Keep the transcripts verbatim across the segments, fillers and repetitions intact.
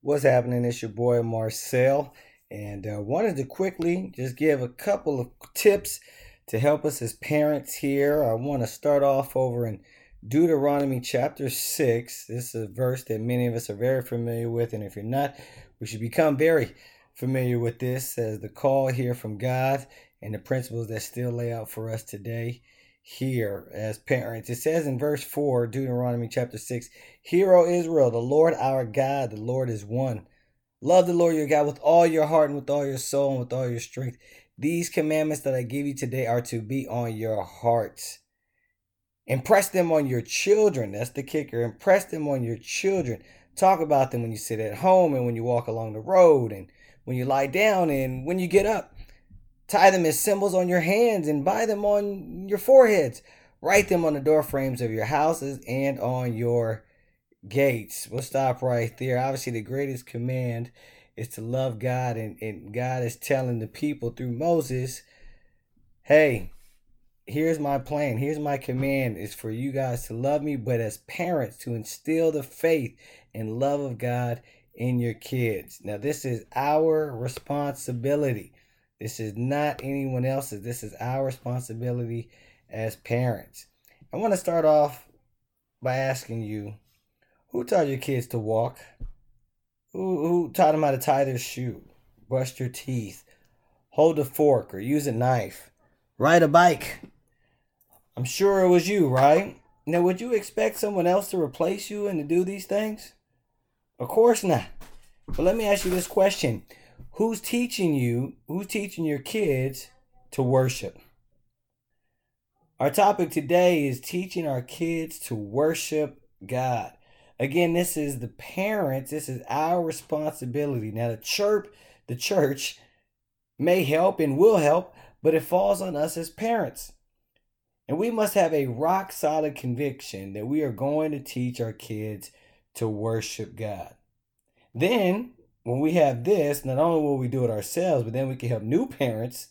What's happening? It's your boy Marcel, and I uh, wanted to quickly just give a couple of tips to help us as parents here. I want to start off over in Deuteronomy chapter six. This is a verse that many of us are very familiar with, and if you're not, we should become very familiar with this as the call here from God and the principles that still lay out for us today here as parents. It says in verse four, Deuteronomy chapter six, "Hear, O Israel, the Lord our God, the Lord is one. Love the Lord your God with all your heart and with all your soul and with all your strength. These commandments that I give you today are to be on your hearts. Impress them on your children." That's the kicker. Impress them on your children. Talk about them when you sit at home and when you walk along the road and when you lie down and when you get up. Tie them as symbols on your hands and bind them on your foreheads. Write them on the door frames of your houses and on your gates. We'll stop right there. Obviously, the greatest command is to love God. And, and God is telling the people through Moses, hey, here's my plan. Here's my command. It's for you guys to love me, but as parents to instill the faith and love of God in your kids. Now, this is our responsibility. This is not anyone else's. This is our responsibility as parents. I want to start off by asking you, who taught your kids to walk? Who, who taught them how to tie their shoe, brush their teeth, hold a fork or use a knife, ride a bike? I'm sure it was you, right? Now, would you expect someone else to replace you and to do these things? Of course not. But let me ask you this question. Who's teaching you, who's teaching your kids to worship? Our topic today is teaching our kids to worship God. Again, this is the parents, this is our responsibility. Now, the church, the church may help and will help, but it falls on us as parents. And we must have a rock solid conviction that we are going to teach our kids to worship God. Then, when we have this, not only will we do it ourselves, but then we can help new parents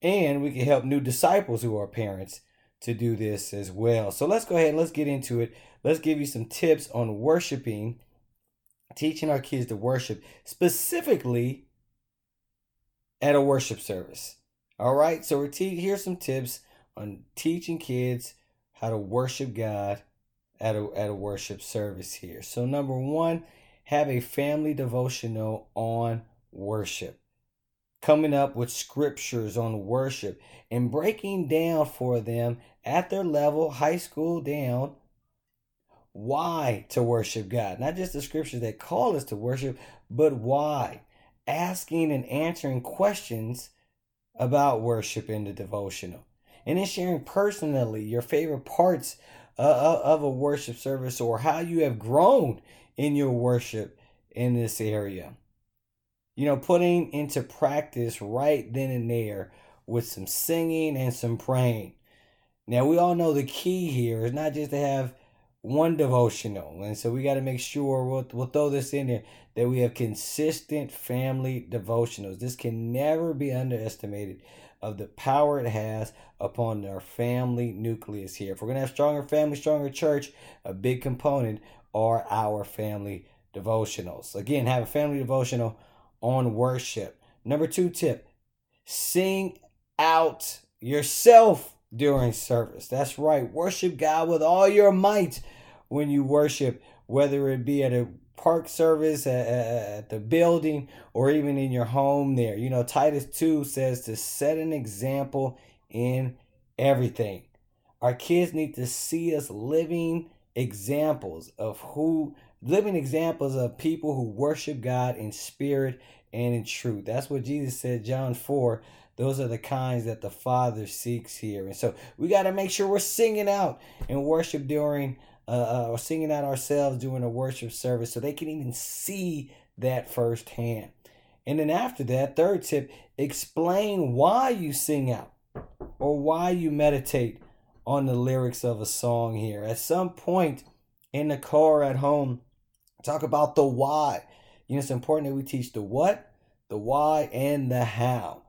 and we can help new disciples who are parents to do this as well. So let's go ahead and let's get into it. Let's give you some tips on worshiping, teaching our kids to worship, specifically at a worship service. All right, so we're te- here's some tips on teaching kids how to worship God at a, at a worship service here. So number one, have a family devotional on worship, coming up with scriptures on worship and breaking down for them at their level, high school down, why to worship God. Not just the scriptures that call us to worship, but why. Asking and answering questions about worship in the devotional. And then sharing personally your favorite parts uh, of a worship service or how you have grown in your worship in this area. You know, putting into practice right then and there with some singing and some praying. Now, we all know the key here is not just to have one devotional. And so we got to make sure, we'll, we'll throw this in there, that we have consistent family devotionals. This can never be underestimated of the power it has upon our family nucleus here. If we're going to have stronger family, stronger church, a big component are our family devotionals. Again, have a family devotional on worship. Number two tip, sing out yourself during service. That's right. Worship God with all your might when you worship, whether it be at a park service, at, at the building, or even in your home there. You know, Titus two says to set an example in everything. Our kids need to see us living examples of who living examples of people who worship God in spirit and in truth. That's what Jesus said, John four. Those are the kinds that the Father seeks here. And so we got to make sure we're singing out and worship during uh, uh or singing out ourselves during a worship service so they can even see that firsthand. And then after that, third tip, explain why you sing out or why you meditate on the lyrics of a song here. At some point in the car at home, talk about the why. You know, it's important that we teach the what, the why, and the how.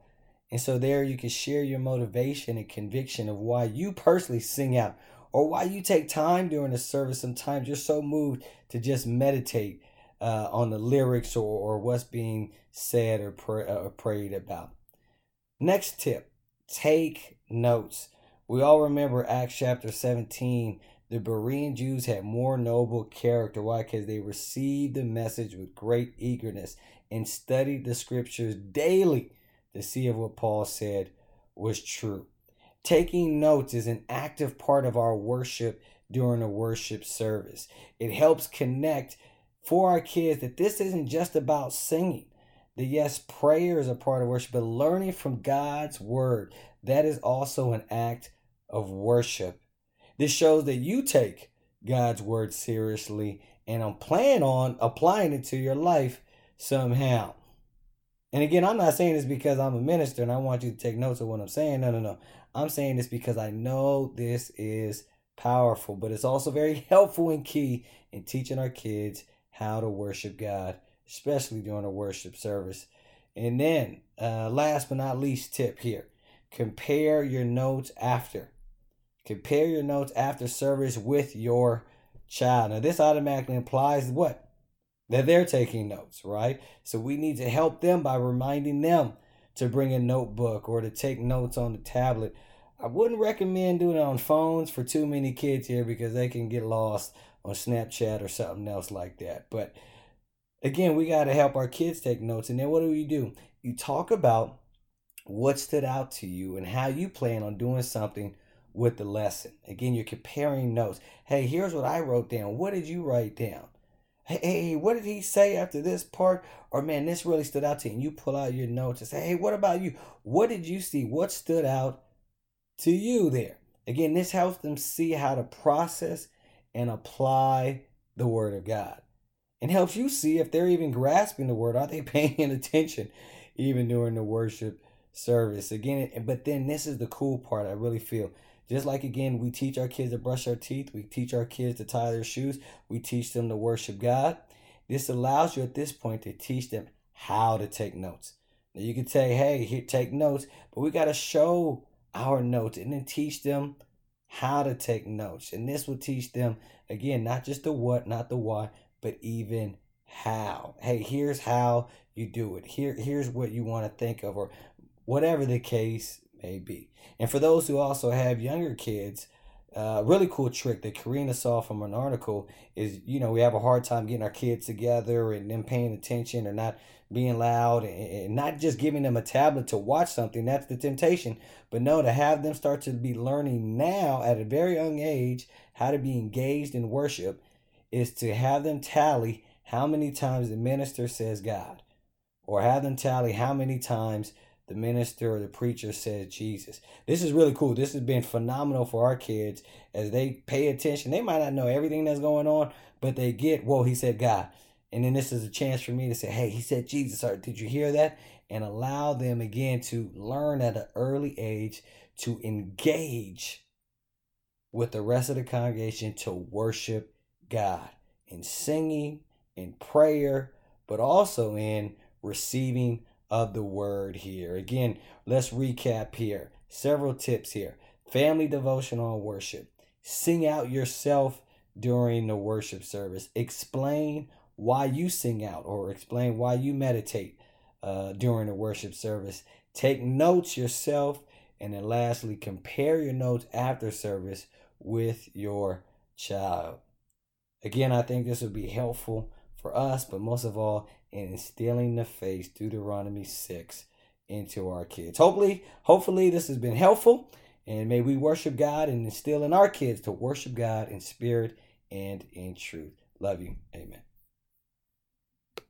And so there you can share your motivation and conviction of why you personally sing out or why you take time during the service. Sometimes you're so moved to just meditate uh, on the lyrics or, or what's being said or, pray, or prayed about. Next tip, take notes. We all remember Acts chapter seventeen. The Berean Jews had more noble character. Why? Because they received the message with great eagerness and studied the scriptures daily to see if what Paul said was true. Taking notes is an active part of our worship during a worship service. It helps connect for our kids that this isn't just about singing. That yes, prayer is a part of worship, but learning from God's word, that is also an act of worship. This shows that you take God's word seriously and plan on applying it to your life somehow. And again, I'm not saying this because I'm a minister and I want you to take notes of what I'm saying. No, no, no. I'm saying this because I know this is powerful, but it's also very helpful and key in teaching our kids how to worship God, especially during a worship service. And then, uh, last but not least tip here, compare your notes after. Compare your notes after service with your child. Now, this automatically implies what? That they're taking notes, right? So we need to help them by reminding them to bring a notebook or to take notes on the tablet. I wouldn't recommend doing it on phones for too many kids here because they can get lost on Snapchat or something else like that. But again, we got to help our kids take notes. And then what do we do? You talk about what stood out to you and how you plan on doing something with the lesson. Again, you're comparing notes. Hey, here's what I wrote down. What did you write down? Hey, hey, what did he say after this part? Or man, this really stood out to you. And you pull out your notes and say, hey, what about you? What did you see? What stood out to you there? Again, this helps them see how to process and apply the word of God. And helps you see if they're even grasping the word. Are they paying attention even during the worship service? Again, but then this is the cool part, I really feel. Just like, again, we teach our kids to brush our teeth. We teach our kids to tie their shoes. We teach them to worship God. This allows you at this point to teach them how to take notes. Now, you can say, hey, here, take notes. But we got to show our notes and then teach them how to take notes. And this will teach them, again, not just the what, not the why, but even how. Hey, here's how you do it. Here, here's what you want to think of, or whatever the case may be. And for those who also have younger kids, a uh, really cool trick that Karina saw from an article is, you know, we have a hard time getting our kids together and them paying attention or not being loud and, and not just giving them a tablet to watch something. That's the temptation. But no, to have them start to be learning now at a very young age how to be engaged in worship is to have them tally how many times the minister says God, or have them tally how many times the minister or the preacher says Jesus. This is really cool. This has been phenomenal for our kids as they pay attention. They might not know everything that's going on, but they get, whoa, he said God. And then this is a chance for me to say, hey, he said Jesus. Or did you hear that? And allow them again to learn at an early age to engage with the rest of the congregation to worship God in singing, in prayer, but also in receiving of the word here. Again, let's recap here. Several tips here. Family devotional and worship. Sing out yourself during the worship service. Explain why you sing out or explain why you meditate uh, during the worship service. Take notes yourself. And then lastly, compare your notes after service with your child. Again, I think this would be helpful for us, but most of all, and instilling the faith, Deuteronomy six, into our kids. Hopefully, hopefully this has been helpful, and may we worship God and instill in our kids to worship God in spirit and in truth. Love you. Amen.